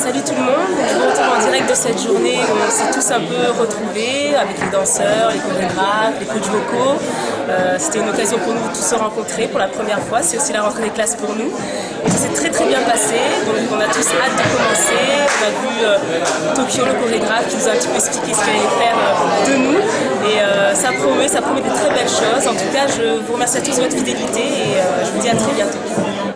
Salut tout le monde, je vous retrouve en direct de cette journée où on s'est tous un peu retrouvés avec les danseurs, les chorégraphes, les coachs vocaux. C'était une occasion pour nous de tous se rencontrer pour la première fois, c'est aussi la rentrée des classes pour nous. Et ça s'est très très bien passé, donc on a tous hâte de commencer. On a vu Tokyo, le chorégraphe, qui nous a un petit peu expliqué ce qu'il allait faire de nous. Et ça promet des très belles choses. En tout cas, je vous remercie à tous de votre fidélité et je vous dis à très bientôt.